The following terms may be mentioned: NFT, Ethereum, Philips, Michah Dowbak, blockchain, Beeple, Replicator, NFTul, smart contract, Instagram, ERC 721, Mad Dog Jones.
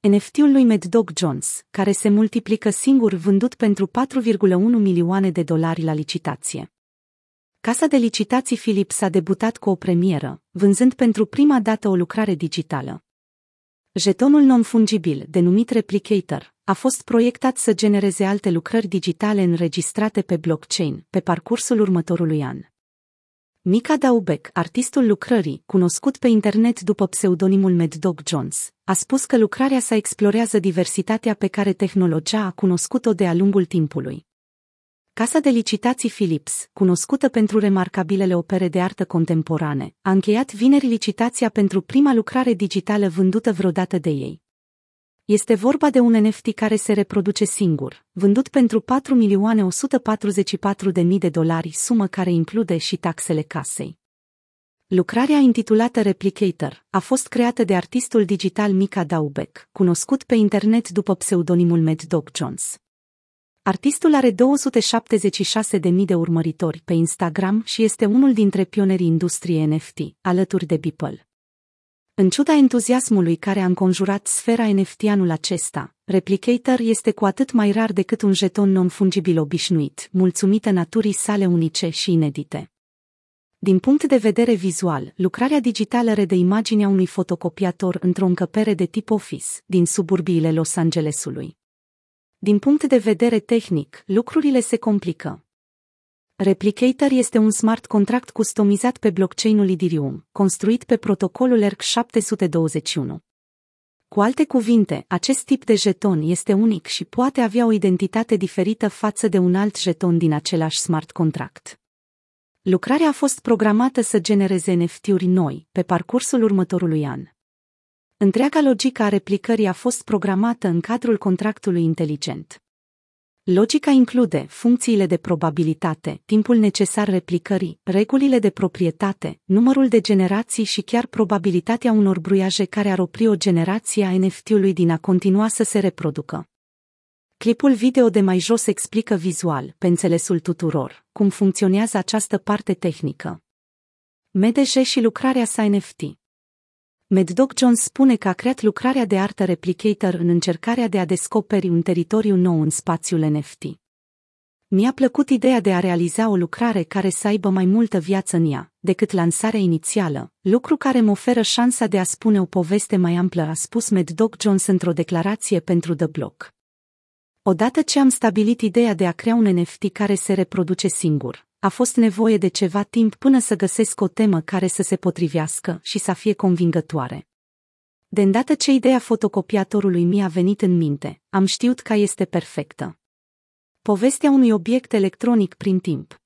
NFT-ul lui Mad Dog Jones, care se multiplică singur, vândut pentru $4,1 milioane la licitație. Casa de licitații Philips a debutat cu o premieră, vânzând pentru prima dată o lucrare digitală. Jetonul non-fungibil, denumit Replicator, a fost proiectat să genereze alte lucrări digitale înregistrate pe blockchain pe parcursul următorului an. Michah Dowbak, artistul lucrării, cunoscut pe internet după pseudonimul Mad Dog Jones, a spus că lucrarea sa explorează diversitatea pe care tehnologia a cunoscut-o de-a lungul timpului. Casa de licitații Philips, cunoscută pentru remarcabilele opere de artă contemporane, a încheiat vineri licitația pentru prima lucrare digitală vândută vreodată de ei. Este vorba de un NFT care se reproduce singur, vândut pentru $4.144.000, sumă care include și taxele casei. Lucrarea, intitulată Replicator, a fost creată de artistul digital Michah Dowbak, cunoscut pe internet după pseudonimul Mad Dog Jones. Artistul are 276.000 de urmăritori pe Instagram și este unul dintre pionerii industriei NFT, alături de Beeple. În ciuda entuziasmului care a înconjurat sfera NFT anul acesta, Replicator este cu atât mai rar decât un jeton non-fungibil obișnuit, mulțumită naturii sale unice și inedite. Din punct de vedere vizual, lucrarea digitală redă imaginea unui fotocopiator într-o încăpere de tip office din suburbiile Los Angelesului. Din punct de vedere tehnic, lucrurile se complică. Replicator este un smart contract customizat pe blockchain-ul Ethereum, construit pe protocolul ERC 721. Cu alte cuvinte, acest tip de jeton este unic și poate avea o identitate diferită față de un alt jeton din același smart contract. Lucrarea a fost programată să genereze NFT-uri noi pe parcursul următorului an. Întreaga logică a replicării a fost programată în cadrul contractului inteligent. Logica include funcțiile de probabilitate, timpul necesar replicării, regulile de proprietate, numărul de generații și chiar probabilitatea unor bruiaje care ar opri o generație a NFT-ului din a continua să se reproducă. Clipul video de mai jos explică vizual, pe înțelesul tuturor, cum funcționează această parte tehnică. MDG și lucrarea sa NFT. Mad Dog Jones spune că a creat lucrarea de artă Replicator în încercarea de a descoperi un teritoriu nou în spațiul NFT. Mi-a plăcut ideea de a realiza o lucrare care să aibă mai multă viață în ea decât lansarea inițială, lucru care îmi oferă șansa de a spune o poveste mai amplă, a spus Mad Dog Jones într-o declarație pentru The Block. Odată ce am stabilit ideea de a crea un NFT care se reproduce singur, a fost nevoie de ceva timp până să găsesc o temă care să se potrivească și să fie convingătoare. De îndată ce ideea fotocopiatorului mi-a venit în minte, am știut că este perfectă. Povestea unui obiect electronic prin timp.